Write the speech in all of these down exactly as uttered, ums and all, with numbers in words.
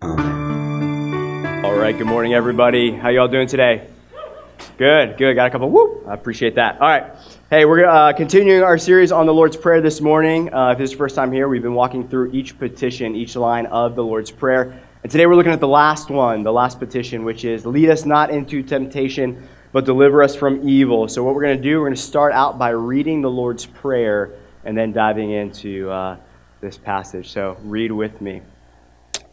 Amen. All right, good morning, everybody. How y'all doing today? Good, good. Got a couple whoop. I appreciate that. All right. Hey, we're uh, continuing our series on the Lord's Prayer this morning. Uh, if this is your first time here, we've been walking through each petition, each line of the Lord's Prayer. And today we're looking at the last one, the last petition, which is, lead us not into temptation, but deliver us from evil. So what we're going to do, we're going to start out by reading the Lord's Prayer and then diving into uh, this passage. So read with me.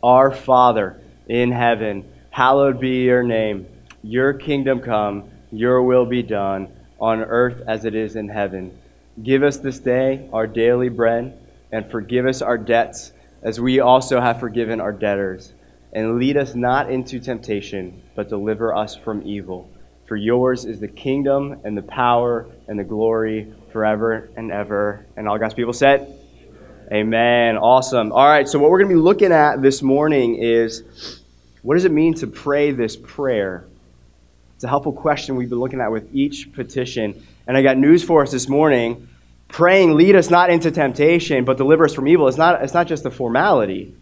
Our Father in heaven, hallowed be your name. Your kingdom come, your will be done, on earth as it is in heaven. Give us this day our daily bread, and forgive us our debts, as we also have forgiven our debtors. And lead us not into temptation, but deliver us from evil. For yours is the kingdom, and the power, and the glory, forever and ever. And all God's people said, amen. Awesome. All right, so what we're going to be looking at this morning is, what does it mean to pray this prayer? It's a helpful question we've been looking at with each petition. And I got news for us this morning. Praying, lead us not into temptation, but deliver us from evil. It's not, it's not just a formality,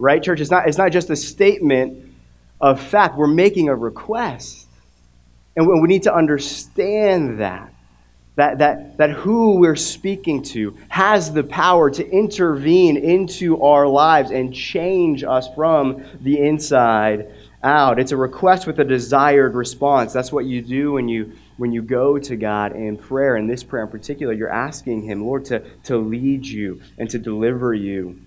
right, church? It's not, it's not just a statement of fact. We're making a request. And we need to understand that. That, that, that who we're speaking to has the power to intervene into our lives and change us from the inside out. It's a request with a desired response. That's what you do when you when you go to God in prayer. In this prayer in particular, you're asking him, Lord, to, to lead you and to deliver you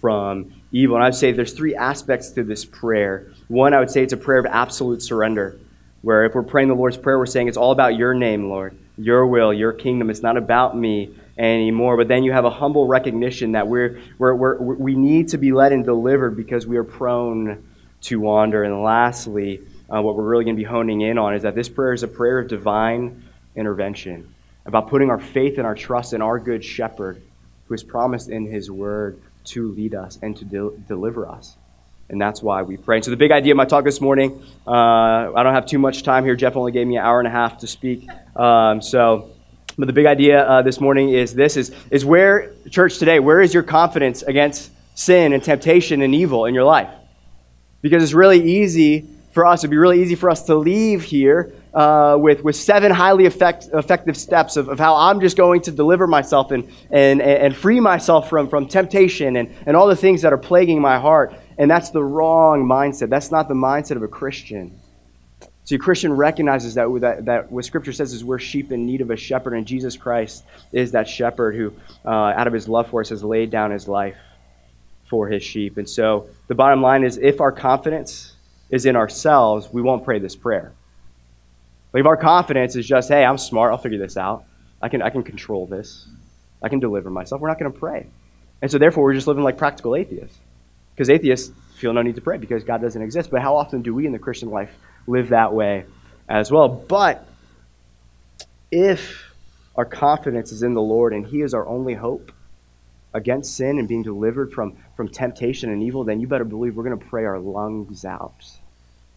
from evil. And I would say there's three aspects to this prayer. One, I would say it's a prayer of absolute surrender, where if we're praying the Lord's Prayer, we're saying it's all about your name, Lord. Your will, your kingdom. It's not about me anymore. But then you have a humble recognition that we're, we're, we're, we need to be led and delivered because we are prone to wander. And lastly, uh, what we're really going to be honing in on is that this prayer is a prayer of divine intervention, about putting our faith and our trust in our good shepherd who has promised in his word to lead us and to de- deliver us. And that's why we pray. So the big idea of my talk this morning, uh, I don't have too much time here. Jeff only gave me an hour and a half to speak. Um, so, but the big idea uh, this morning is this, is, is where, church today, where is your confidence against sin and temptation and evil in your life? Because it's really easy for us, it'd be really easy for us to leave here uh, with, with seven highly effect, effective steps of, of how I'm just going to deliver myself and, and, and free myself from, from temptation and, and all the things that are plaguing my heart. And that's the wrong mindset. That's not the mindset of a Christian. See, a Christian recognizes that, that, that what Scripture says is we're sheep in need of a shepherd, and Jesus Christ is that shepherd who, uh, out of his love for us, has laid down his life for his sheep. And so the bottom line is, if our confidence is in ourselves, we won't pray this prayer. Like if our confidence is just, hey, I'm smart, I'll figure this out. I can, I can control this. I can deliver myself. We're not going to pray. And so therefore, we're just living like practical atheists. Because atheists feel no need to pray because God doesn't exist. But how often do we in the Christian life live that way as well? But if our confidence is in the Lord and he is our only hope against sin and being delivered from, from temptation and evil, then you better believe we're going to pray our lungs out.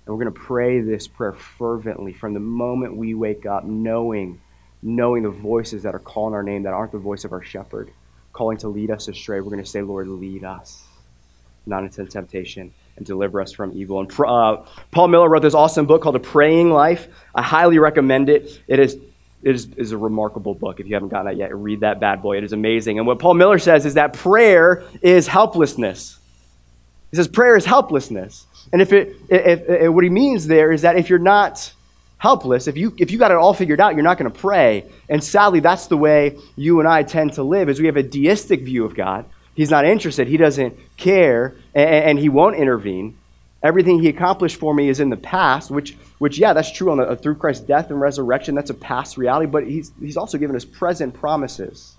And we're going to pray this prayer fervently from the moment we wake up, knowing, knowing the voices that are calling our name that aren't the voice of our shepherd, calling to lead us astray. We're going to say, Lord, lead us not into temptation, and deliver us from evil. And uh, Paul Miller wrote this awesome book called A Praying Life. I highly recommend it. It is, it is, is a remarkable book. If you haven't gotten that yet, read that bad boy. It is amazing. And what Paul Miller says is that prayer is helplessness. He says prayer is helplessness. And if it, if, if what he means there is that if you're not helpless, if you if you got it all figured out, you're not going to pray. And sadly, that's the way you and I tend to live, is we have a deistic view of God. He's not interested. He doesn't care, and, and he won't intervene. Everything he accomplished for me is in the past, which, which yeah, that's true on the, through Christ's death and resurrection. That's a past reality, but he's he's also given us present promises,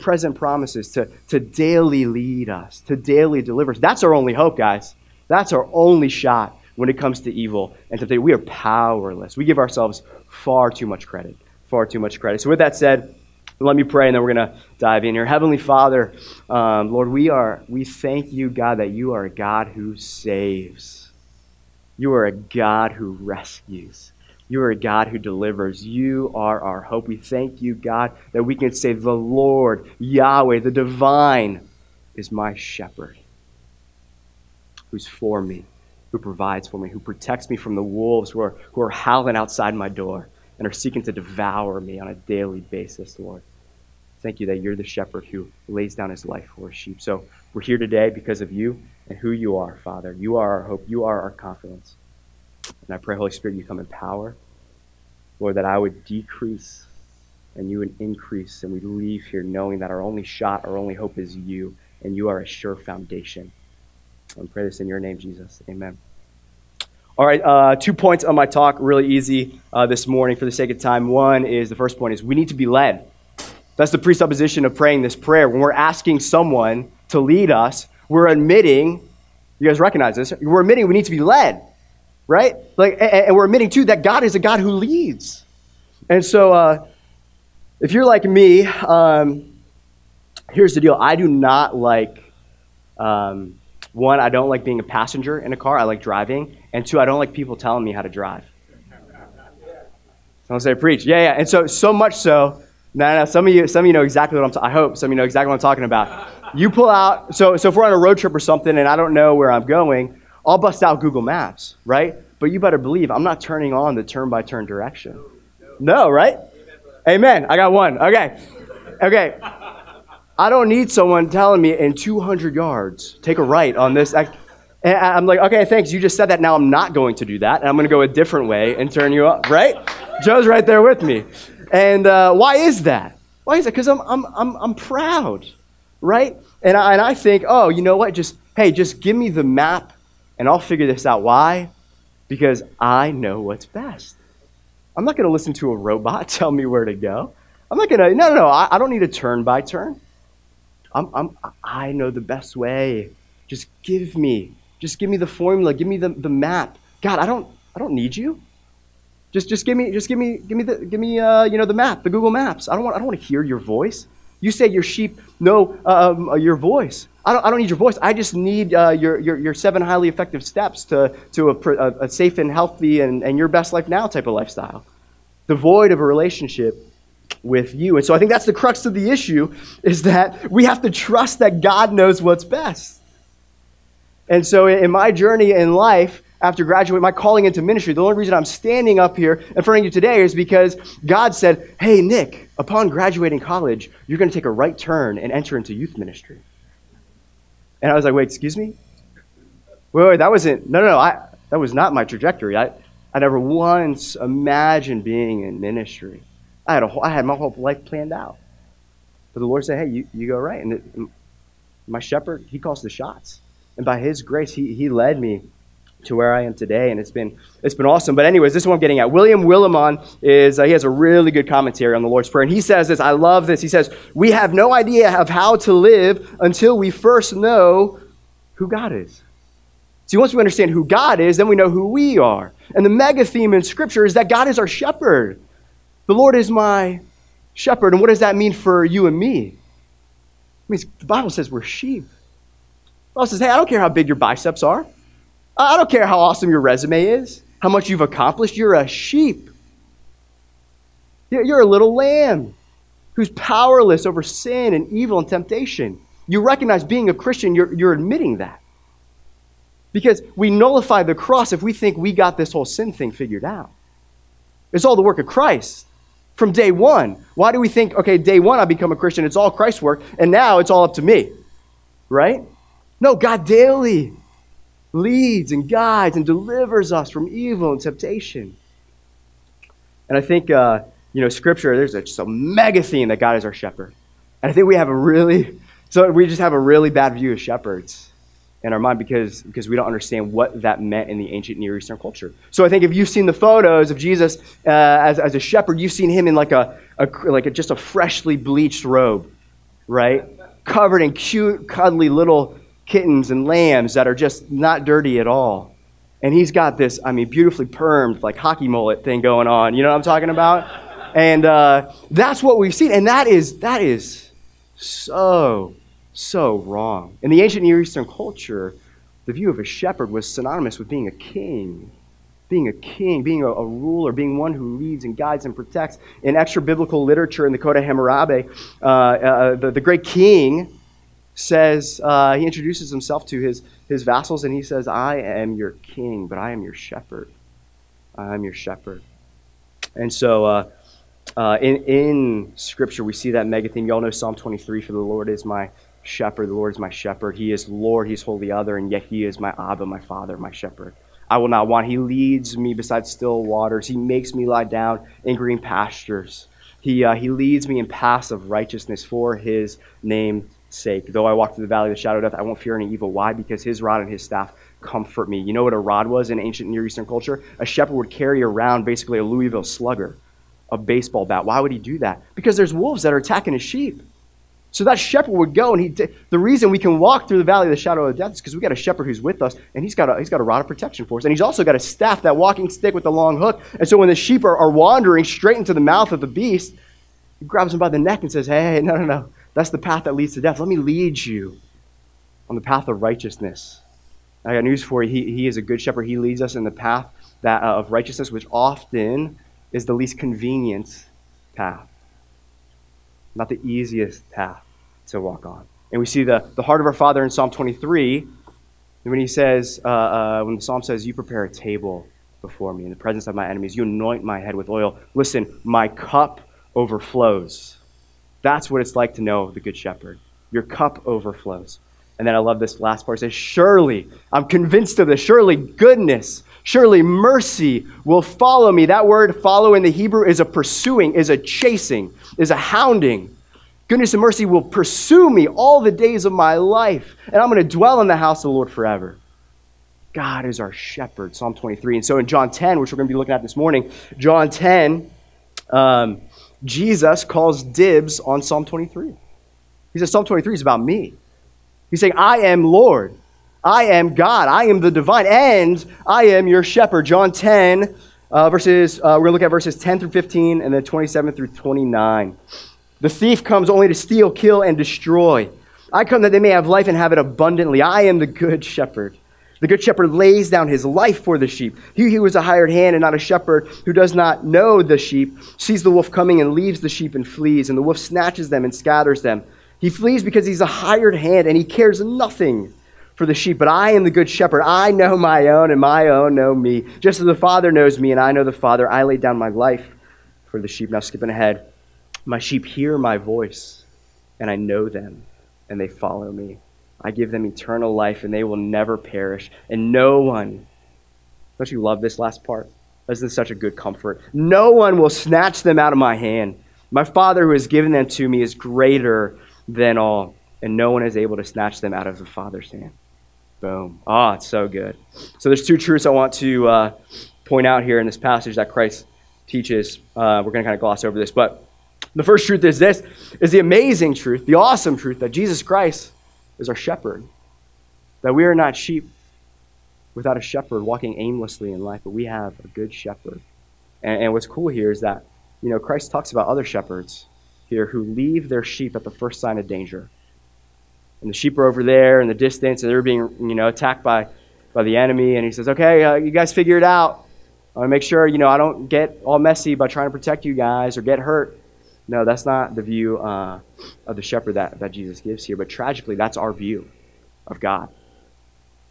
present promises to, to daily lead us, to daily deliver us. That's our only hope, guys. That's our only shot when it comes to evil and temptation. We are powerless. We give ourselves far too much credit, far too much credit. So with that said, let me pray, and then we're going to dive in here. Heavenly Father, um, Lord, we are we thank you, God, that you are a God who saves. You are a God who rescues. You are a God who delivers. You are our hope. We thank you, God, that we can say, the Lord, Yahweh, the divine, is my shepherd, who's for me, who provides for me, who protects me from the wolves who are, who are howling outside my door and are seeking to devour me on a daily basis, Lord. Thank you that you're the shepherd who lays down his life for his sheep. So we're here today because of you and who you are, Father. You are our hope. You are our confidence. And I pray, Holy Spirit, you come in power. Lord, that I would decrease and you would increase, and we leave here knowing that our only shot, our only hope is you, and you are a sure foundation. And pray this in your name, Jesus. Amen. All right, uh, two points on my talk, really easy uh, this morning for the sake of time. One is, the first point is, we need to be led. That's the presupposition of praying this prayer. When we're asking someone to lead us, we're admitting, you guys recognize this, we're admitting we need to be led, right? Like, and we're admitting, too, that God is a God who leads. And so uh, if you're like me, um, here's the deal. I do not like... Um, One, I don't like being a passenger in a car. I like driving. And two, I don't like people telling me how to drive. Someone say, preach. Yeah, yeah. And so, so much so, no, no, some of you, some of you know exactly what I'm talking, I hope some of you know exactly what I'm talking about. You pull out, so, so if we're on a road trip or something and I don't know where I'm going, I'll bust out Google Maps, right? But you better believe I'm not turning on the turn-by-turn direction. No, right? Amen. I got one. Okay. Okay. I don't need someone telling me in two hundred yards, take a right on this. And I'm like, okay, thanks. You just said that. Now I'm not going to do that. And I'm going to go a different way and turn you up, right? Joe's right there with me. And uh, why is that? Why is that? Because I'm, I'm, I'm, I'm proud, right? And I, and I think, oh, you know what? Just, hey, just give me the map and I'll figure this out. Why? Because I know what's best. I'm not going to listen to a robot tell me where to go. I'm not going to, no, no, no. I, I don't need a turn by turn. I'm, I'm, I know the best way. Just give me, just give me the formula. Give me the, the map. God, I don't, I don't need you. Just, just give me, just give me, give me the, give me, uh, you know, the map, the Google Maps. I don't want, I don't want to hear your voice. You say your sheep know um, your voice. I don't, I don't need your voice. I just need uh, your, your, your seven highly effective steps to, to a, a, a safe and healthy and, and your best life now type of lifestyle, devoid of a relationship with you. And so I think that's the crux of the issue, is that we have to trust that God knows what's best. And so in my journey in life, after graduating, my calling into ministry, the only reason I'm standing up here in front of you today is because God said, hey, Nick, upon graduating college, you're going to take a right turn and enter into youth ministry. And I was like, wait, excuse me? Wait, wait, that wasn't, no, no, no, I, that was not my trajectory. I, I never once imagined being in ministry. I had a whole, I had my whole life planned out. But the Lord said, hey, you, you go right. And, it, and my shepherd, he calls the shots. And by his grace, he, he led me to where I am today. And it's been, it's been awesome. But anyways, this is what I'm getting at. William Willimon, is, uh, he has a really good commentary on the Lord's Prayer. And he says this, I love this. He says, we have no idea of how to live until we first know who God is. See, once we understand who God is, then we know who we are. And the mega theme in Scripture is that God is our shepherd. The Lord is my shepherd. And what does that mean for you and me? It means the Bible says we're sheep. The Bible says, hey, I don't care how big your biceps are. I don't care how awesome your resume is, how much you've accomplished. You're a sheep. You're a little lamb who's powerless over sin and evil and temptation. You recognize being a Christian, you're, you're admitting that. Because we nullify the cross if we think we got this whole sin thing figured out. It's all the work of Christ. From day one, why do we think, okay, day one I become a Christian, it's all Christ's work, and now it's all up to me, right? No, God daily leads and guides and delivers us from evil and temptation. And I think, uh, you know, Scripture, there's a, just a mega theme that God is our shepherd. And I think we have a really, so we just have a really bad view of shepherds in our mind because, because we don't understand what that meant in the ancient Near Eastern culture. So I think if you've seen the photos of Jesus uh, as, as a shepherd, you've seen him in like a, a like a, just a freshly bleached robe, right? Covered in cute, cuddly little kittens and lambs that are just not dirty at all. And he's got this, I mean, beautifully permed, like hockey mullet thing going on. You know what I'm talking about? And uh, that's what we've seen. And that is, that is so, so wrong. In the ancient Near Eastern culture, the view of a shepherd was synonymous with being a king. Being a king, being a, a ruler, being one who leads and guides and protects. In extra-biblical literature in the Code of Hammurabi, uh, uh, the, the great king says, uh, he introduces himself to his, his vassals, and he says, I am your king, but I am your shepherd. I am your shepherd. And so uh, uh, in, in Scripture, we see that mega theme. You all know Psalm twenty-three, for the Lord is my shepherd. The Lord is my shepherd. He is Lord. He is wholly other, and yet he is my Abba, my Father, my shepherd. I will not want. He leads me beside still waters. He makes me lie down in green pastures. He uh, he leads me in paths of righteousness for his name's sake. Though I walk through the valley of the shadow of death, I won't fear any evil. Why? Because his rod and his staff comfort me. You know what a rod was in ancient Near Eastern culture? A shepherd would carry around basically a Louisville slugger, a baseball bat. Why would he do that? Because there's wolves that are attacking his sheep. So that shepherd would go, and he. Did. The reason we can walk through the valley of the shadow of death is because we got a shepherd who's with us, and he's got a he's got a rod of protection for us, and he's also got a staff, that walking stick with the long hook. And so when the sheep are, are wandering straight into the mouth of the beast, he grabs them by the neck and says, "Hey, no, no, no, that's the path that leads to death. Let me lead you on the path of righteousness." I got news for you. He he is a good shepherd. He leads us in the path that uh, of righteousness, which often is the least convenient path, not the easiest path to walk on. And we see the, the heart of our Father in Psalm twenty-three, when he says, uh, uh, when the Psalm says, you prepare a table before me in the presence of my enemies. You anoint my head with oil. Listen, my cup overflows. That's what it's like to know the Good Shepherd. Your cup overflows. And then I love this last part. It says, surely, I'm convinced of this, surely goodness, surely mercy will follow me. That word follow in the Hebrew is a pursuing, is a chasing, is a hounding. Goodness and mercy will pursue me all the days of my life, and I'm going to dwell in the house of the Lord forever. God is our shepherd, Psalm twenty-three. And so in John ten, which we're going to be looking at this morning, John ten, um, Jesus calls dibs on Psalm twenty-three. He says, Psalm twenty-three is about me. He's saying, I am Lord. I am God, I am the divine, and I am your shepherd. John ten, uh, verses, uh, we're going to look at verses ten through fifteen, and then twenty-seven through twenty-nine. The thief comes only to steal, kill, and destroy. I come that they may have life and have it abundantly. I am the good shepherd. The good shepherd lays down his life for the sheep. He who is a hired hand and not a shepherd, who does not know the sheep, sees the wolf coming and leaves the sheep and flees, and the wolf snatches them and scatters them. He flees because he's a hired hand, and he cares nothing for the sheep, but I am the good shepherd. I know my own, and my own know me. Just as the Father knows me, and I know the Father, I lay down my life for the sheep. Now, skipping ahead, my sheep hear my voice, and I know them, and they follow me. I give them eternal life, and they will never perish. And no one, don't you love this last part? This is such a good comfort. No one will snatch them out of my hand. My Father who has given them to me is greater than all, and no one is able to snatch them out of the Father's hand. Boom. Ah, oh, it's so good. So there's two truths I want to uh, point out here in this passage that Christ teaches. Uh, we're going to kind of gloss over this. But the first truth is this, is the amazing truth, the awesome truth that Jesus Christ is our shepherd, that we are not sheep without a shepherd walking aimlessly in life, but we have a good shepherd. And, and what's cool here is that, you know, Christ talks about other shepherds here who leave their sheep at the first sign of danger. And the sheep are over there in the distance, and they're being, you know, attacked by, by the enemy. And he says, okay, uh, you guys figure it out. I want to make sure, you know, I don't get all messy by trying to protect you guys or get hurt. No, that's not the view uh, of the shepherd that, that Jesus gives here. But tragically, that's our view of God.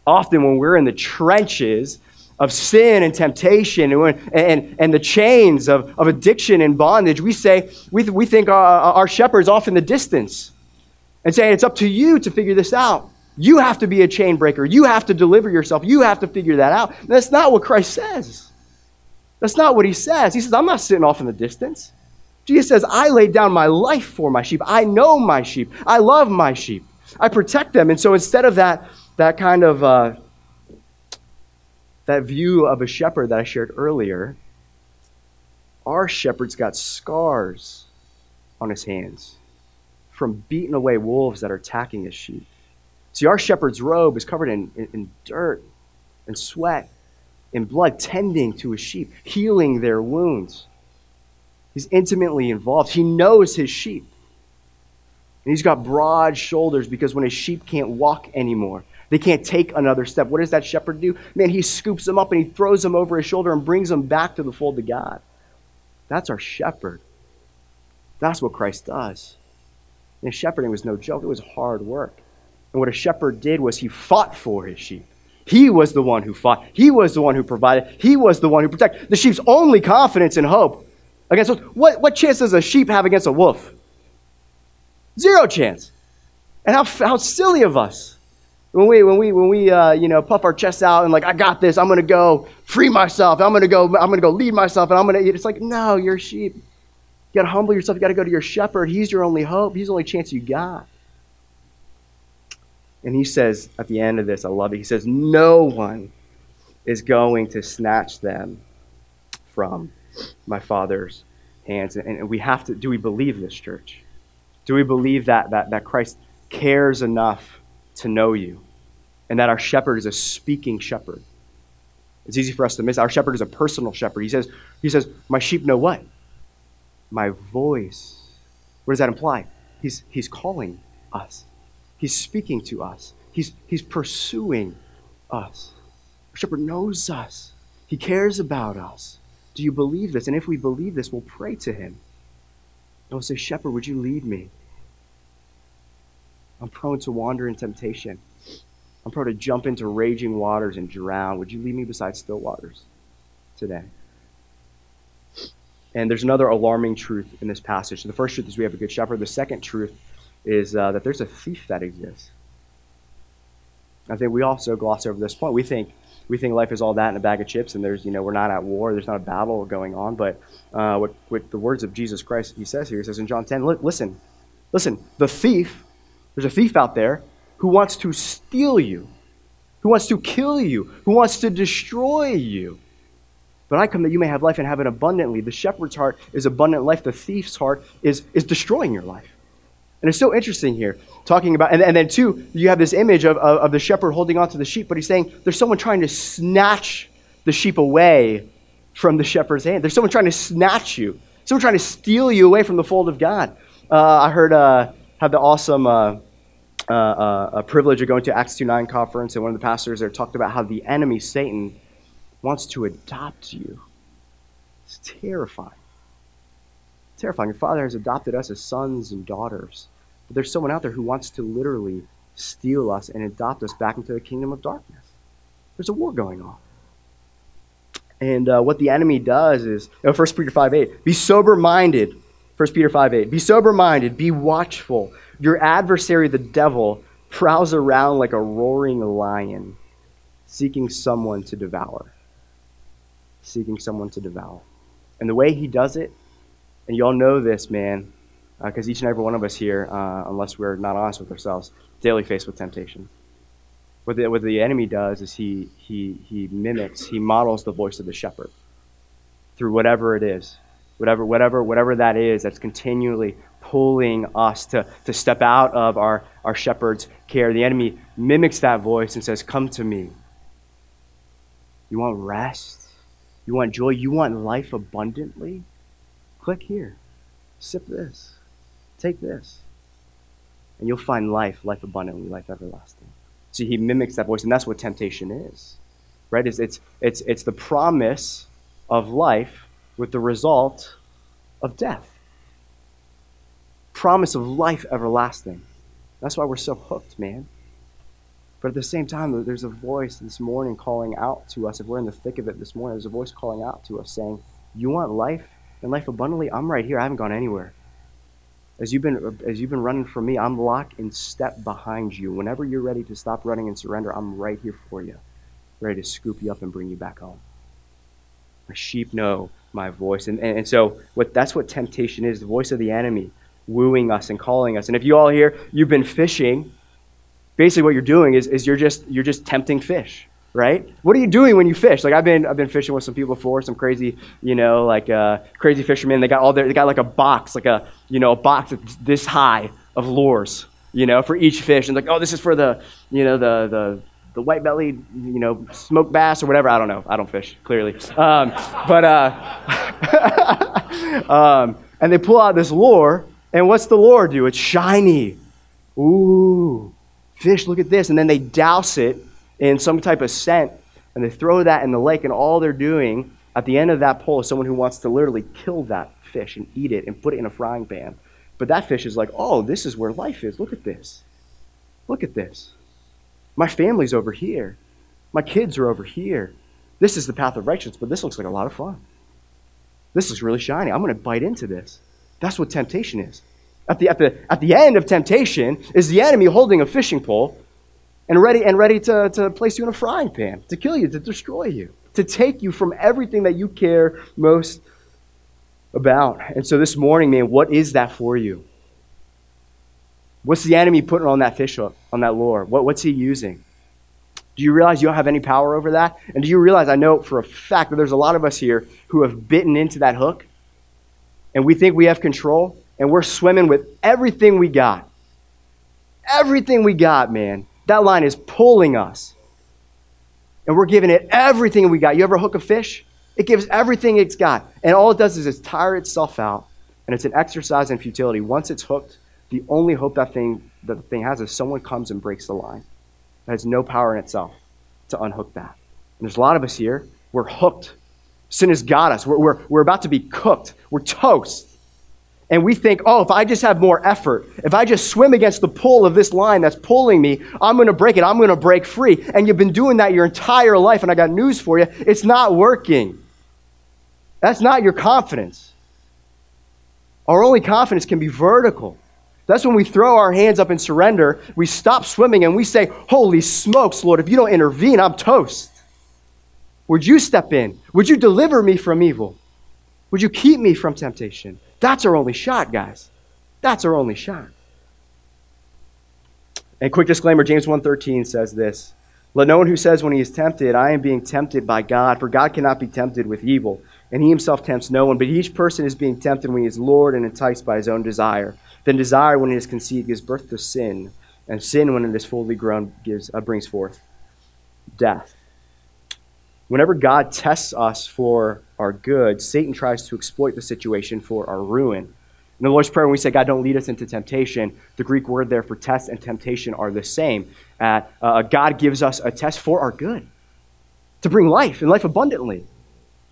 Often when we're in the trenches of sin and temptation and and, and the chains of, of addiction and bondage, we say, we, th- we think our, our shepherd's off in the distance, and saying, it's up to you to figure this out. You have to be a chain breaker. You have to deliver yourself. You have to figure that out. And that's not what Christ says. That's not what he says. He says, I'm not sitting off in the distance. Jesus says, I laid down my life for my sheep. I know my sheep. I love my sheep. I protect them. And so instead of that, that kind of, uh, that view of a shepherd that I shared earlier, our shepherd's got scars on his hands from beating away wolves that are attacking his sheep. See, our shepherd's robe is covered in, in, in dirt and sweat and blood, tending to his sheep, healing their wounds. He's intimately involved. He knows his sheep. And he's got broad shoulders because when his sheep can't walk anymore, they can't take another step. What does that shepherd do? Man, he scoops them up and he throws them over his shoulder and brings them back to the fold of God. That's our shepherd. That's what Christ does. And shepherding was no joke. It was hard work. And what a shepherd did was he fought for his sheep. He was the one who fought. He was the one who provided. He was the one who protected. The sheep's only confidence and hope against wolves. What, what chance does a sheep have against a wolf? Zero chance. And how how silly of us when we when we when we uh, you know puff our chests out and like, I got this, I'm gonna go free myself, I'm gonna go I'm gonna go lead myself, and I'm gonna it's like, no, you're a sheep. You gotta humble yourself. You gotta go to your shepherd. He's your only hope. He's the only chance you got. And he says at the end of this, I love it. He says, no one is going to snatch them from my Father's hands. And, and we have to. Do we believe this, church? Do we believe that, that that Christ cares enough to know you, and that our shepherd is a speaking shepherd? It's easy for us to miss. Our shepherd is a personal shepherd. He says, he says, my sheep know what? My voice. What does that imply? He's he's calling us. He's speaking to us. He's he's pursuing us. Our shepherd knows us. He cares about us. Do you believe this? And if we believe this, we'll pray to him. And we'll say, shepherd, would you lead me? I'm prone to wander in temptation. I'm prone to jump into raging waters and drown. Would you lead me beside still waters today? And there's another alarming truth in this passage. So the first truth is we have a good shepherd. The second truth is uh, that there's a thief that exists. I think we also gloss over this point. We think we think life is all that in a bag of chips, and there's, you know, we're not at war. There's not a battle going on. But uh, with, with the words of Jesus Christ, he says here, he says in John ten, listen, listen, the thief, there's a thief out there who wants to steal you, who wants to kill you, who wants to destroy you. But I come that you may have life and have it abundantly. The shepherd's heart is abundant life. The thief's heart is, is destroying your life. And it's so interesting here, talking about, and, and then two, you have this image of, of, of the shepherd holding on to the sheep, but he's saying there's someone trying to snatch the sheep away from the shepherd's hand. There's someone trying to snatch you. Someone trying to steal you away from the fold of God. Uh, I heard, uh, had the awesome uh, uh, uh, privilege of going to Acts two nine conference, and one of the pastors there talked about how the enemy, Satan, wants to adopt you. It's terrifying. Terrifying. Your Father has adopted us as sons and daughters. But there's someone out there who wants to literally steal us and adopt us back into the kingdom of darkness. There's a war going on. And uh, what the enemy does is, you know, First Peter five eight, be sober-minded. First Peter five eight, be sober-minded, be watchful. Your adversary, the devil, prowls around like a roaring lion, seeking someone to devour. Seeking someone to devour. And the way he does it, and y'all know this, man, because uh, each and every one of us here, uh, unless we're not honest with ourselves, daily faced with temptation. What the, what the enemy does is he he he mimics, he models the voice of the shepherd through whatever it is, whatever whatever whatever that is that's continually pulling us to to step out of our our shepherd's care. The enemy mimics that voice and says, "Come to me. You want rest? You want joy? You want life abundantly? Click here, sip this, take this, and you'll find life, life abundantly, life everlasting." See, he mimics that voice, and that's what temptation is, right? It's, it's, it's, it's the promise of life with the result of death. Promise of life everlasting. That's why we're so hooked, man. But at the same time, there's a voice this morning calling out to us. If we're in the thick of it this morning, there's a voice calling out to us saying, you want life? And life abundantly, I'm right here. I haven't gone anywhere. As you've been as you've been running from me, I'm lock and step behind you. Whenever you're ready to stop running and surrender, I'm right here for you, ready to scoop you up and bring you back home. My sheep know my voice. And, and, and so what that's what temptation is, the voice of the enemy wooing us and calling us. And if you all here, you've been fishing, basically what you're doing is, is you're just you're just tempting fish. Right? What are you doing when you fish? Like I've been, I've been fishing with some people before, some crazy, you know, like uh, crazy fishermen. They got all their, they got like a box, like a, you know, a box that's this high of lures, you know, for each fish. And like, oh, this is for the, you know, the the the white-bellied, you know, smoked bass or whatever. I don't know. I don't fish, clearly. Um, but uh, um, and they pull out this lure, and what's the lure do? It's shiny. Ooh, fish! Look at this. And then they douse it in some type of scent, and they throw that in the lake. And all they're doing at the end of that pole is someone who wants to literally kill that fish and eat it and put it in a frying pan. But that fish is like, oh, this is where life is. Look at this. Look at this. My family's over here. My kids are over here. This is the path of righteousness, but this looks like a lot of fun. This is really shiny. I'm going to bite into this. That's what temptation is. At the, at the, at the end of temptation is the enemy holding a fishing pole and ready, and ready to, to place you in a frying pan, to kill you, to destroy you, to take you from everything that you care most about. And so this morning, man, what is that for you? What's the enemy putting on that fish hook, on that lure? What, what's he using? Do you realize you don't have any power over that? And do you realize, I know for a fact that there's a lot of us here who have bitten into that hook, and we think we have control, and we're swimming with everything we got. Everything we got, man. That line is pulling us. And we're giving it everything we got. You ever hook a fish? It gives everything it's got. And all it does is it's tire itself out, and it's an exercise in futility. Once it's hooked, the only hope that thing that the thing has is someone comes and breaks the line. It has no power in itself to unhook that. And there's a lot of us here. We're hooked. Sin has got us. We're, we're, we're about to be cooked. We're toast. And we think, oh, if I just have more effort, if I just swim against the pull of this line that's pulling me, I'm going to break it. I'm going to break free. And you've been doing that your entire life, and I got news for you. It's not working. That's not your confidence. Our only confidence can be vertical. That's when we throw our hands up and surrender. We stop swimming and we say, holy smokes, Lord, if you don't intervene, I'm toast. Would you step in? Would you deliver me from evil? Would you keep me from temptation? That's our only shot, guys. That's our only shot. And quick disclaimer, James one thirteen says this. Let no one who says when he is tempted, I am being tempted by God, for God cannot be tempted with evil, and he himself tempts no one. But each person is being tempted when he is lured and enticed by his own desire. Then desire, when it is conceived, gives birth to sin, and sin, when it is fully grown, gives uh, brings forth death. Whenever God tests us for our good, Satan tries to exploit the situation for our ruin. In the Lord's Prayer, when we say, God, don't lead us into temptation, the Greek word there for test and temptation are the same. Uh, uh, God gives us a test for our good, to bring life and life abundantly,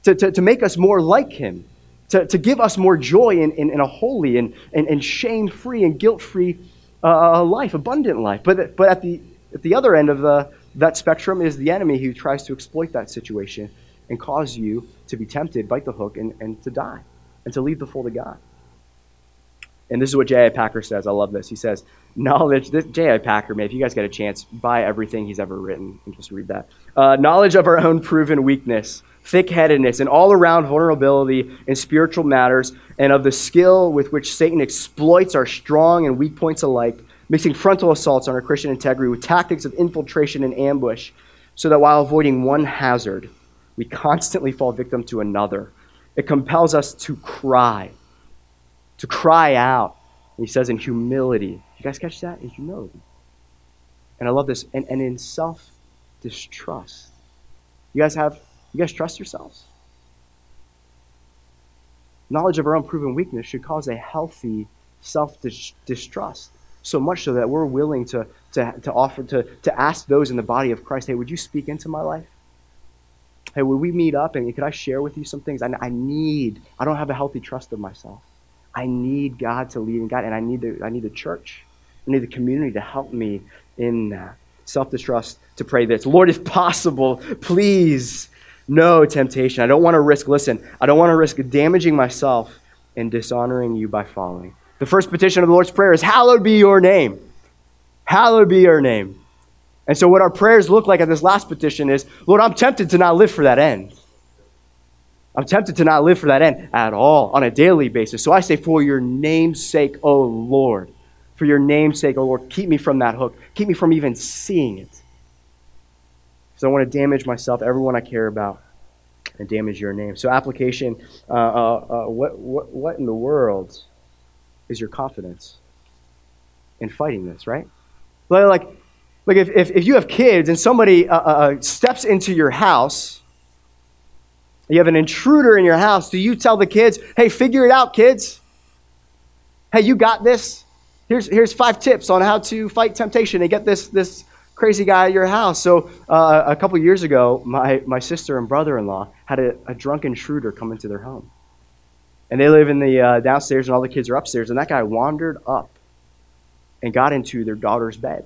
to, to, to make us more like him, to, to give us more joy in, in, in a holy and, and, and shame-free and guilt-free uh, life, abundant life. But, but at the, at the other end of the that spectrum is the enemy who tries to exploit that situation and cause you to be tempted, bite the hook, and, and to die, and to leave the fold of God. And this is what J I Packer says. I love this. He says, knowledge, this J I Packer, man, if you guys get a chance, buy everything he's ever written and just read that. Uh, knowledge of our own proven weakness, thick-headedness, and all-around vulnerability in spiritual matters, and of the skill with which Satan exploits our strong and weak points alike, mixing frontal assaults on our Christian integrity with tactics of infiltration and ambush, so that while avoiding one hazard, we constantly fall victim to another. It compels us to cry, to cry out. And he says in humility. You guys catch that? In humility. And I love this. And, and in self-distrust. You guys have, you guys trust yourselves? Knowledge of our own proven weakness should cause a healthy self-distrust. So much so that we're willing to, to, to offer, to, to ask those in the body of Christ, hey, would you speak into my life? Hey, would we meet up and could I share with you some things? I, I need, I don't have a healthy trust of myself. I need God to lead and guide, and I need the, I need the church. I need the community to help me in that. Self-distrust to pray this. Lord, if possible, please, no temptation. I don't want to risk, listen, I don't want to risk damaging myself and dishonoring you by falling. The first petition of the Lord's Prayer is, hallowed be your name. Hallowed be your name. And so what our prayers look like at this last petition is, Lord, I'm tempted to not live for that end. I'm tempted to not live for that end at all on a daily basis. So I say, for your name's sake, O Lord, for your name's sake, O Lord, keep me from that hook. Keep me from even seeing it. Because I want to damage myself, everyone I care about, and damage your name. So application, uh, uh, uh, what, what, what in the world is your confidence in fighting this, right? Like, like if, if, if you have kids and somebody uh, uh, steps into your house, you have an intruder in your house, do you tell the kids, hey, figure it out, kids? Hey, you got this? Here's, here's five tips on how to fight temptation and get this, this crazy guy at your house. So uh, a couple years ago, my, my sister and brother-in-law had a, a drunk intruder come into their home. And they live in the uh, downstairs and all the kids are upstairs. And that guy wandered up and got into their daughter's bed.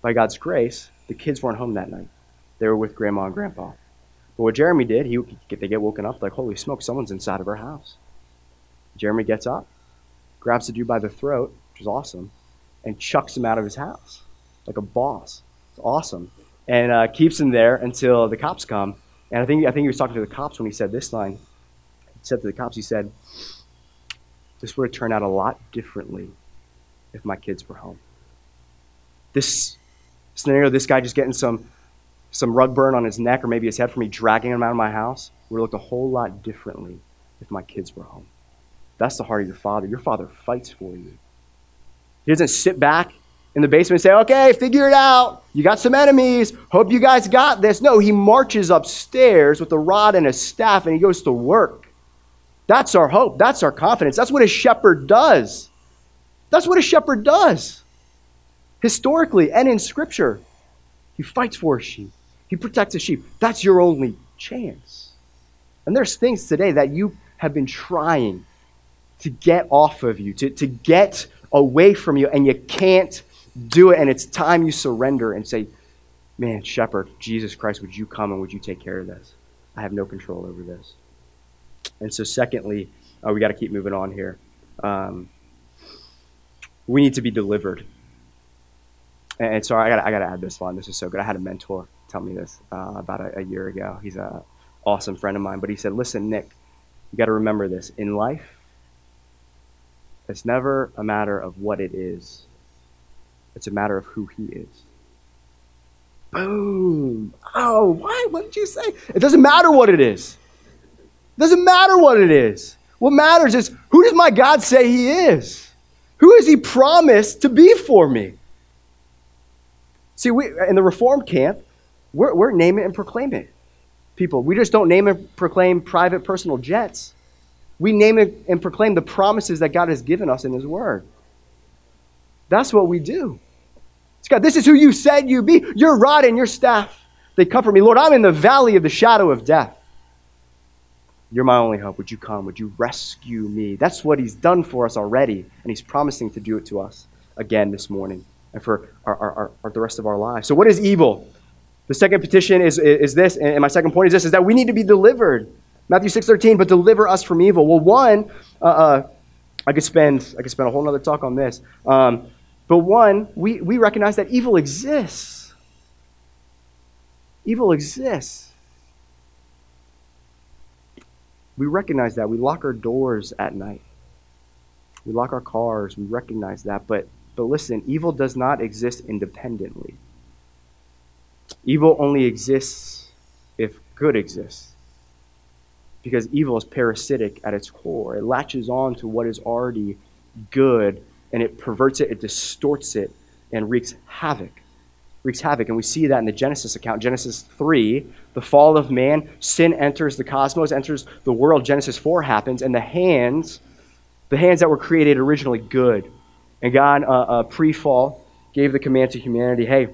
By God's grace, the kids weren't home that night. They were with grandma and grandpa. But what Jeremy did, he they get woken up like, holy smoke, someone's inside of our house. Jeremy gets up, grabs the dude by the throat, which is awesome, and chucks him out of his house like a boss. It's awesome. And uh, keeps him there until the cops come. And I think I think he was talking to the cops when he said this line. He said to the cops, he said, this would have turned out a lot differently if my kids were home. This scenario, this guy just getting some some rug burn on his neck or maybe his head from me dragging him out of my house would have looked a whole lot differently if my kids were home. That's the heart of your father. Your father fights for you. He doesn't sit back in the basement and say, okay, figure it out. You got some enemies. Hope you guys got this. No, he marches upstairs with a rod and a staff and he goes to work. That's our hope. That's our confidence. That's what a shepherd does. That's what a shepherd does. Historically and in Scripture, he fights for his sheep. He protects his sheep. That's your only chance. And there's things today that you have been trying to get off of you, to, to get away from you, and you can't do it. And it's time you surrender and say, man, shepherd, Jesus Christ, would you come and would you take care of this? I have no control over this. And so secondly, uh, we got to keep moving on here. Um, we need to be delivered. And sorry, I got I got to add this line. This is so good. I had a mentor tell me this uh, about a, a year ago. He's an awesome friend of mine. But he said, listen, Nick, you got to remember this. In life, it's never a matter of what it is. It's a matter of who he is. Boom. Oh, why? What did you say? It doesn't matter what it is. It doesn't matter what it is. What matters is, who does my God say he is? Who has he promised to be for me? See, we in the Reformed camp, we're, we're name it and proclaim it. People, we just don't name and proclaim private personal jets. We name it and proclaim the promises that God has given us in his word. That's what we do. It's God, this is who you said you be. Your rod and your staff, they comfort me. Lord, I'm in the valley of the shadow of death. You're my only hope. Would you come? Would you rescue me? That's what he's done for us already, and he's promising to do it to us again this morning. And for our, our, our, our, the rest of our lives. So what is evil? The second petition is, is, is this, and my second point is this, is that we need to be delivered. Matthew six thirteen, but deliver us from evil. Well, one, uh, uh, I could spend I could spend a whole nother talk on this. Um, but one, we, we recognize that evil exists. Evil exists. We recognize that. We lock our doors at night. We lock our cars. We recognize that, but But listen, evil does not exist independently. Evil only exists if good exists. Because evil is parasitic at its core. It latches on to what is already good, and it perverts it, it distorts it, and wreaks havoc. Wreaks havoc, and we see that in the Genesis account. Genesis three, the fall of man, sin enters the cosmos, enters the world. Genesis four happens, and the hands, the hands that were created originally good, and God, uh, uh, pre-fall, gave the command to humanity, hey,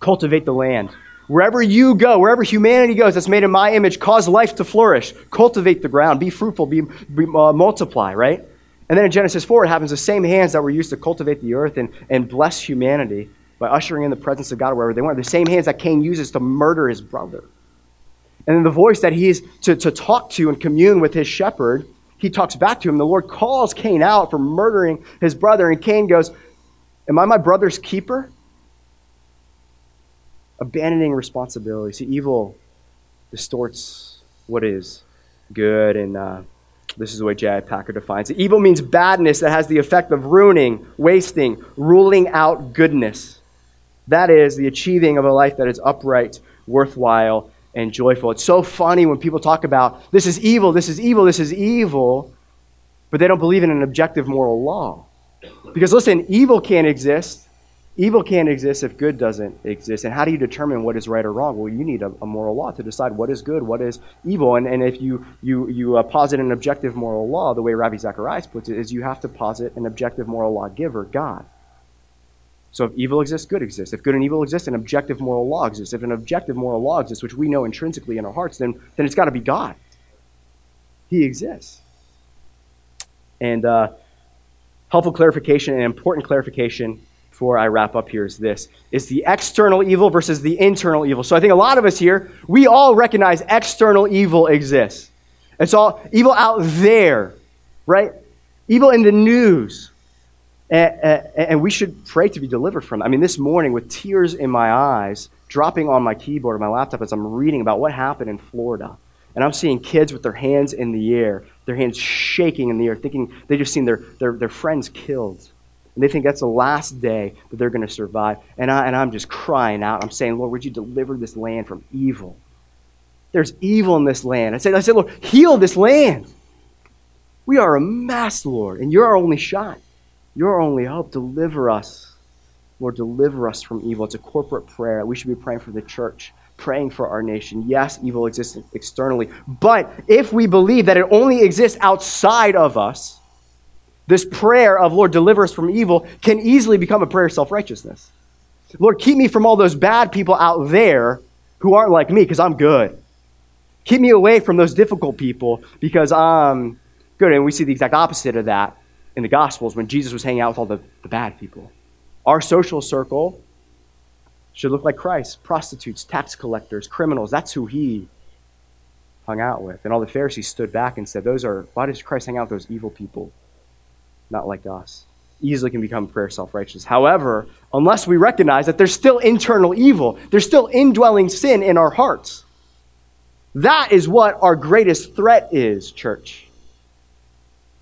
cultivate the land. Wherever you go, wherever humanity goes, that's made in my image, cause life to flourish. Cultivate the ground. Be fruitful. Be, be uh, multiply, right? And then in Genesis four, it happens the same hands that were used to cultivate the earth and, and bless humanity by ushering in the presence of God wherever they went. The same hands that Cain uses to murder his brother. And then the voice that he is to, to talk to and commune with his shepherd, he talks back to him. The Lord calls Cain out for murdering his brother. And Cain goes, am I my brother's keeper? Abandoning responsibility. See, evil distorts what is good. And uh, this is the way J I Packer defines it. Evil means badness that has the effect of ruining, wasting, ruling out goodness. That is the achieving of a life that is upright, worthwhile, and joyful. It's so funny when people talk about this is evil, this is evil, this is evil, but they don't believe in an objective moral law. Because listen, evil can't exist. Evil can't exist if good doesn't exist. And how do you determine what is right or wrong? Well, you need a, a moral law to decide what is good, what is evil. And, and if you, you, you uh, posit an objective moral law, the way Ravi Zacharias puts it, is you have to posit an objective moral lawgiver, God. So if evil exists, good exists. If good and evil exist, an objective moral law exists. If an objective moral law exists, which we know intrinsically in our hearts, then, then it's got to be God. He exists. And uh, helpful clarification and important clarification before I wrap up here is this, is the external evil versus the internal evil. So I think a lot of us here, we all recognize external evil exists. It's all evil out there, right? Evil in the news. And, and, and we should pray to be delivered from it. I mean, this morning with tears in my eyes, dropping on my keyboard or my laptop as I'm reading about what happened in Florida. And I'm seeing kids with their hands in the air, their hands shaking in the air, thinking they just seen their, their, their friends killed. And they think that's the last day that they're going to survive. And, I, and I'm just crying out. I'm saying, Lord, would you deliver this land from evil? There's evil in this land. I said, I said, Lord, heal this land. We are a mess, Lord, and you're our only shot. You're our only hope. Deliver us. Lord, deliver us from evil. It's a corporate prayer. We should be praying for the church, praying for our nation. Yes, evil exists externally. But if we believe that it only exists outside of us, this prayer of, Lord, deliver us from evil, can easily become a prayer of self-righteousness. Lord, keep me from all those bad people out there who aren't like me because I'm good. Keep me away from those difficult people because I'm good. And we see the exact opposite of that in the Gospels when Jesus was hanging out with all the, the bad people. Our social circle should look like Christ. Prostitutes, tax collectors, criminals, that's who he hung out with. And all the Pharisees stood back and said, "Those are why does Christ hang out with those evil people? Not like us." Easily can become prayer self-righteous. However, unless we recognize that there's still internal evil, there's still indwelling sin in our hearts. That is what our greatest threat is, church.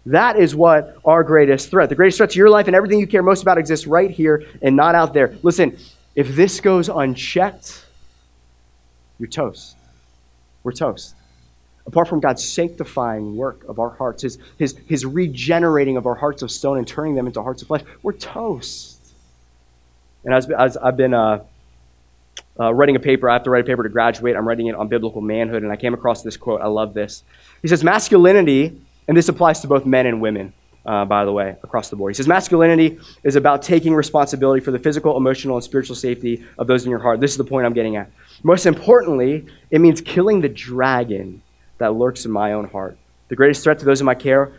That is what our greatest threat. The greatest threat to your life and everything you care most about exists right here and not out there. Listen, if this goes unchecked, you're toast. We're toast. Apart from God's sanctifying work of our hearts, his, his, his regenerating of our hearts of stone and turning them into hearts of flesh, we're toast. And as, as I've been uh, uh, writing a paper, I have to write a paper to graduate. I'm writing it on biblical manhood, and I came across this quote. I love this. He says, masculinity, and this applies to both men and women, uh, by the way, across the board. He says, masculinity is about taking responsibility for the physical, emotional, and spiritual safety of those in your heart. This is the point I'm getting at. Most importantly, it means killing the dragon that lurks in my own heart. The greatest threat to those in my care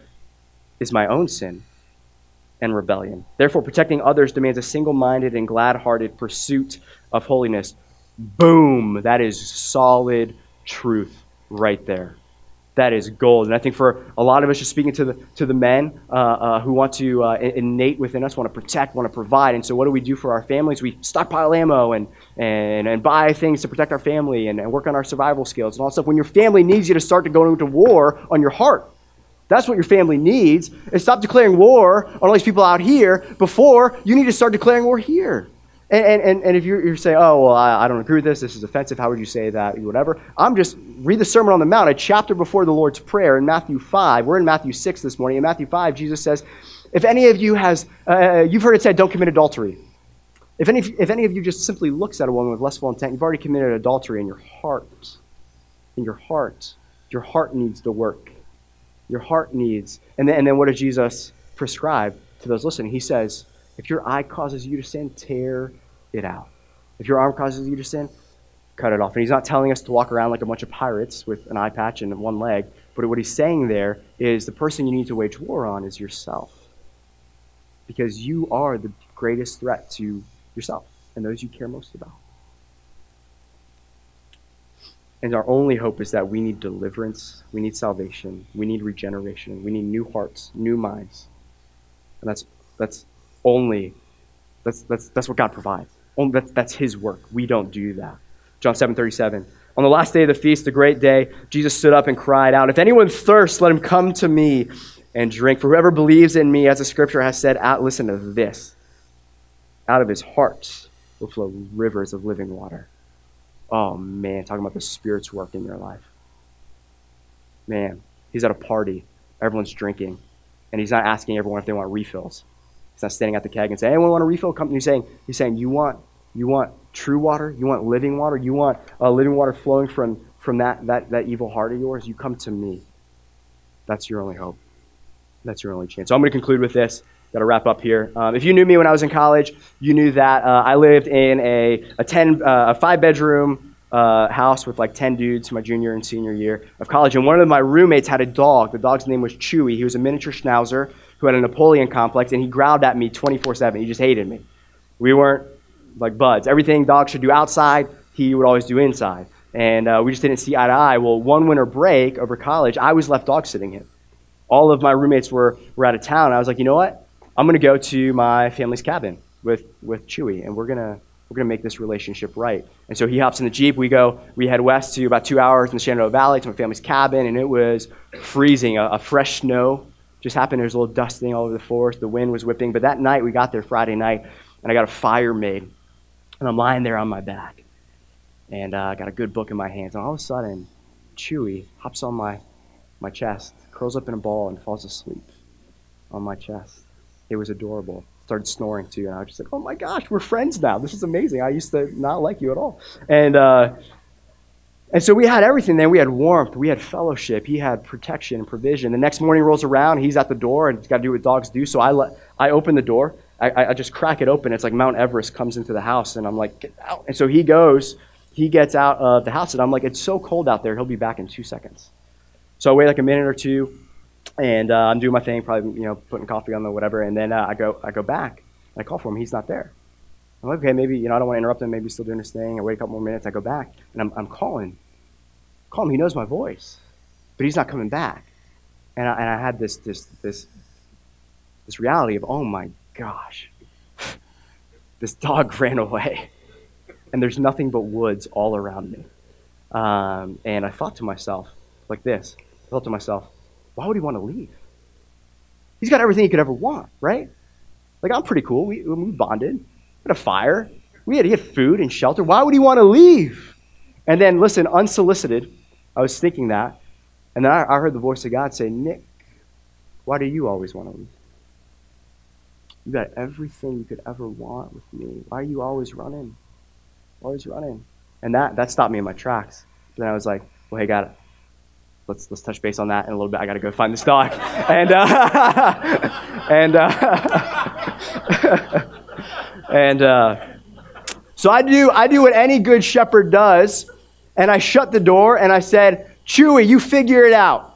is my own sin and rebellion. Therefore, protecting others demands a single-minded and glad-hearted pursuit of holiness. Boom! That is solid truth right there. That is gold. And I think for a lot of us, just speaking to the to the men uh, uh, who want to, uh, innate within us, want to protect, want to provide. And so what do we do for our families? We stockpile ammo and and, and buy things to protect our family and, and work on our survival skills and all that stuff. When your family needs you to start to go into war on your heart, that's what your family needs. And stop declaring war on all these people out here before you need to start declaring war here. And, and, and if you're, you're saying, oh, well, I, I don't agree with this, this is offensive, how would you say that, whatever. I'm just, read the Sermon on the Mount, a chapter before the Lord's Prayer in Matthew five. We're in Matthew six this morning. In Matthew five, Jesus says, if any of you has, uh, you've heard it said, don't commit adultery. If any, if any of you just simply looks at a woman with lustful intent, you've already committed adultery in your heart. In your heart. Your heart needs the work. Your heart needs. And then, and then what does Jesus prescribe to those listening? He says, if your eye causes you to sin, tear it out. If your arm causes you to sin, cut it off. And he's not telling us to walk around like a bunch of pirates with an eye patch and one leg. But what he's saying there is the person you need to wage war on is yourself. Because you are the greatest threat to yourself and those you care most about. And our only hope is that we need deliverance, we need salvation, we need regeneration, we need new hearts, new minds. And that's that's... Only, that's, that's, that's what God provides. Only, that's, that's his work. We don't do that. John seven thirty-seven. On the last day of the feast, the great day, Jesus stood up and cried out, "If anyone thirsts, let him come to me and drink. For whoever believes in me, as the scripture has said, out, listen to this, out of his heart will flow rivers of living water." Oh man, talking about the Spirit's work in your life. Man, he's at a party. Everyone's drinking. And he's not asking everyone if they want refills. He's not standing at the keg and saying, anyone want a refill? Come. He's saying, he's saying, you want, you want true water? You want living water? You want uh, living water flowing from, from that, that, that evil heart of yours? You come to me. That's your only hope. That's your only chance. So I'm going to conclude with this. Got to wrap up here. Um, if you knew me when I was in college, you knew that uh, I lived in a a ten uh, a five bedroom uh, house with like ten dudes my junior and senior year of college. And one of my roommates had a dog. The dog's name was Chewy. He was a miniature schnauzer who had a Napoleon complex, and he growled at me twenty-four seven. He just hated me. We weren't like buds. Everything dogs should do outside, he would always do inside, and uh, we just didn't see eye to eye. Well, one winter break over college, I was left dog sitting him. All of my roommates were were out of town. I was like, you know what? I'm gonna go to my family's cabin with, with Chewy, and we're gonna we're gonna make this relationship right. And so he hops in the Jeep, we go, we head west to about two hours in the Shenandoah Valley to my family's cabin, and it was freezing. A, a fresh snow just happened. There was a little dusting all over the forest, the wind was whipping, but that night we got there Friday night, and I got a fire made, and I'm lying there on my back, and I uh, got a good book in my hands, and all of a sudden, Chewy hops on my, my chest, curls up in a ball, and falls asleep on my chest. It was adorable. Started snoring too, and I was just like, oh my gosh, we're friends now. This is amazing. I used to not like you at all. And uh, and so we had everything then. We had warmth. We had fellowship. He had protection and provision. The next morning rolls around. He's at the door, and it's got to do what dogs do. So I, let, I open the door. I, I just crack it open. It's like Mount Everest comes into the house, and I'm like, get out. And so he goes. He gets out of the house, and I'm like, it's so cold out there. He'll be back in two seconds. So I wait like a minute or two. And uh, I'm doing my thing, probably, you know, putting coffee on the whatever. And then uh, I go I go back, and I call for him. He's not there. I'm like, okay, maybe, you know, I don't want to interrupt him. Maybe he's still doing his thing. I wait a couple more minutes. I go back, and I'm, I'm calling. Call him. He knows my voice, but he's not coming back. And I, and I had this, this, this, this reality of, oh, my gosh. This dog ran away, and there's nothing but woods all around me. Um, and I thought to myself like this. I thought to myself, why would he want to leave? He's got everything he could ever want, right? Like, I'm pretty cool. We, we bonded. We had a fire. We had, he had food and shelter. Why would he want to leave? And then, listen, unsolicited, I was thinking that. And then I, I heard the voice of God say, Nick, why do you always want to leave? You got everything you could ever want with me. Why are you always running? Always running. And that, that stopped me in my tracks. But then I was like, well, hey, God, Let's let's touch base on that in a little bit. I gotta go find this dog, and uh, and uh, and uh, so I do I do what any good shepherd does, and I shut the door and I said, Chewy, you figure it out.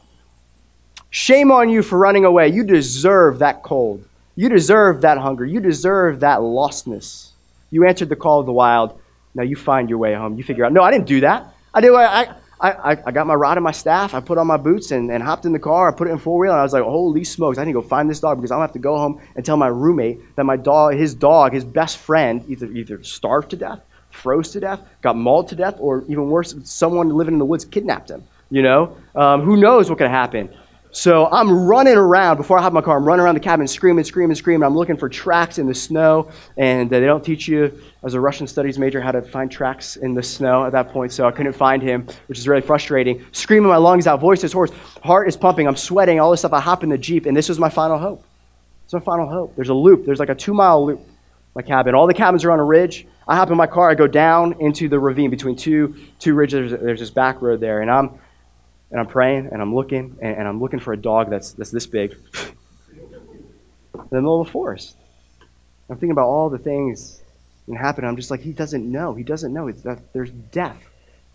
Shame on you for running away. You deserve that cold. You deserve that hunger. You deserve that lostness. You answered the call of the wild. Now you find your way home. You figure out. No, I didn't do that. I did. I. I I, I got my rod and my staff. I put on my boots and, and hopped in the car. I put it in four-wheel, and I was like, holy smokes, I need to go find this dog, because I'm going to have to go home and tell my roommate that my dog, his dog, his best friend, either, either starved to death, froze to death, got mauled to death, or even worse, someone living in the woods kidnapped him. You know, um, who knows what could happen. So I'm running around. Before I hop in my car, I'm running around the cabin, screaming, screaming, screaming. I'm looking for tracks in the snow, and they don't teach you, as a Russian studies major, how to find tracks in the snow at that point, so I couldn't find him, which is really frustrating. Screaming my lungs out, voice is hoarse, heart is pumping, I'm sweating, all this stuff. I hop in the Jeep, and this was my final hope. It's my final hope. There's a loop. There's like a two-mile loop, my cabin. All the cabins are on a ridge. I hop in my car. I go down into the ravine between two, two ridges. There's, there's this back road there, and I'm And I'm praying, and I'm looking, and, and I'm looking for a dog that's that's this big in the middle of the forest. I'm thinking about all the things that happen. I'm just like, he doesn't know. He doesn't know. It's that there's death.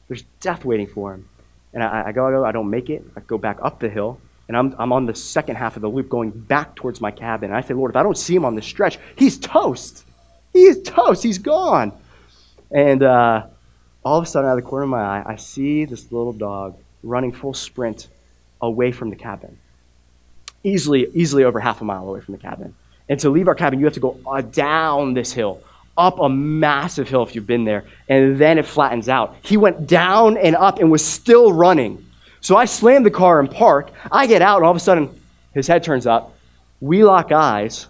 There's death waiting for him. And I, I go, I go, I don't make it. I go back up the hill, and I'm I'm on the second half of the loop, going back towards my cabin. And I say, Lord, if I don't see him on this stretch, he's toast. He is toast. He's gone. And uh, all of a sudden, out of the corner of my eye, I see this little dog running full sprint away from the cabin. Easily, easily over half a mile away from the cabin. And to leave our cabin, you have to go uh, down this hill, up a massive hill if you've been there, and then it flattens out. He went down and up and was still running. So I slammed the car and parked. I get out, and all of a sudden, his head turns up. We lock eyes.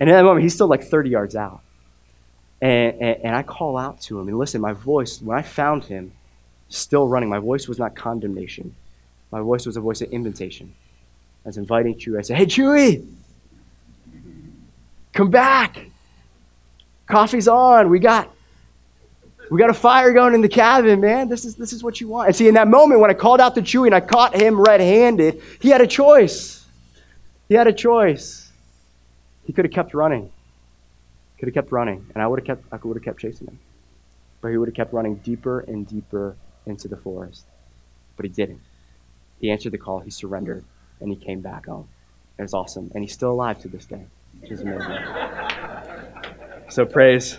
And in that moment, he's still like thirty yards out. And, and, and I call out to him, and listen, my voice, when I found him, still running. My voice was not condemnation. My voice was a voice of invitation. I was inviting Chewy. I said, hey, Chewy, Come back. Coffee's on. We got we got a fire going in the cabin, man. This is this is what you want. And see, in that moment when I called out to Chewy and I caught him red-handed, he had a choice. He had a choice. He could have kept running. Could have kept running. And I would have kept I would have kept chasing him. But he would have kept running deeper and deeper into the forest. But he didn't. He answered the call. He surrendered. And he came back home. It was awesome. And he's still alive to this day, which is amazing. So praise,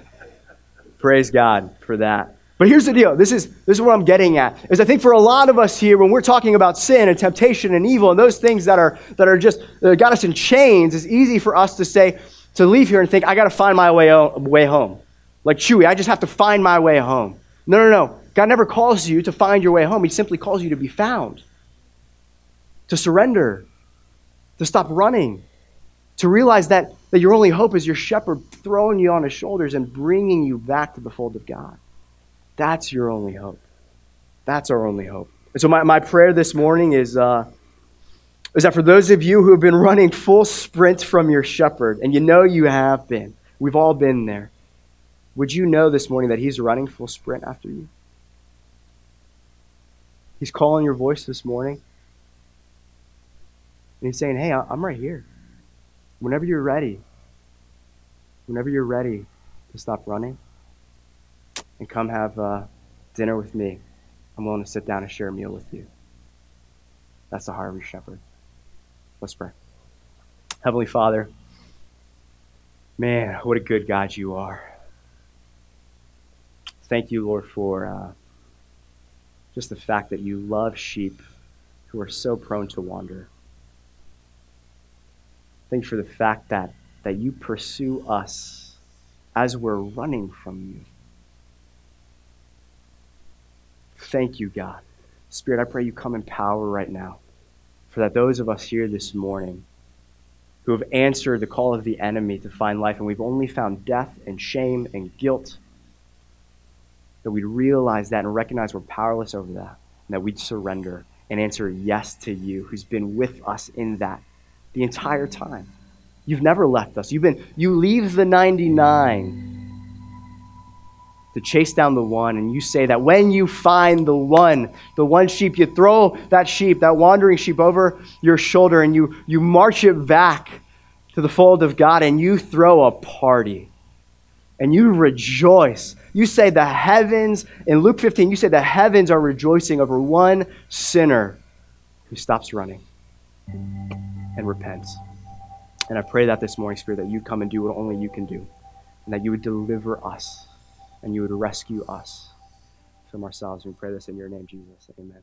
praise God for that. But here's the deal. This is, this is what I'm getting at, is I think for a lot of us here, when we're talking about sin and temptation and evil and those things that are, that are just that got us in chains, it's easy for us to say, to leave here and think, I got to find my way, o- way home. Like Chewy, I just have to find my way home. No, no, no. God never calls you to find your way home. He simply calls you to be found, to surrender, to stop running, to realize that, that your only hope is your shepherd throwing you on his shoulders and bringing you back to the fold of God. That's your only hope. That's our only hope. And so my, my prayer this morning is, uh, is that for those of you who have been running full sprint from your shepherd, and you know you have been, we've all been there, would you know this morning that he's running full sprint after you? He's calling your voice this morning. And he's saying, hey, I'm right here. Whenever you're ready, whenever you're ready to stop running and come have uh, dinner with me, I'm willing to sit down and share a meal with you. That's the heart of your shepherd. Let's pray. Heavenly Father, man, what a good God you are. Thank you, Lord, for uh, just the fact that you love sheep who are so prone to wander. Thank you for the fact that, that you pursue us as we're running from you. Thank you, God. Spirit, I pray you come in power right now, for that those of us here this morning who have answered the call of the enemy to find life, and we've only found death and shame and guilt, that we'd realize that and recognize we're powerless over that, and that we'd surrender and answer yes to you, who's been with us in that the entire time. You've never left us. You've been, you leave the ninety-nine to chase down the one, and you say that when you find the one, the one sheep, you throw that sheep, that wandering sheep over your shoulder, and you, you march it back to the fold of God, and you throw a party, and you rejoice. You say the heavens, in Luke fifteen, you say the heavens are rejoicing over one sinner who stops running and repents. And I pray that this morning, Spirit, that you'd come and do what only you can do, and that you would deliver us and you would rescue us from ourselves. We pray this in your name, Jesus. Amen.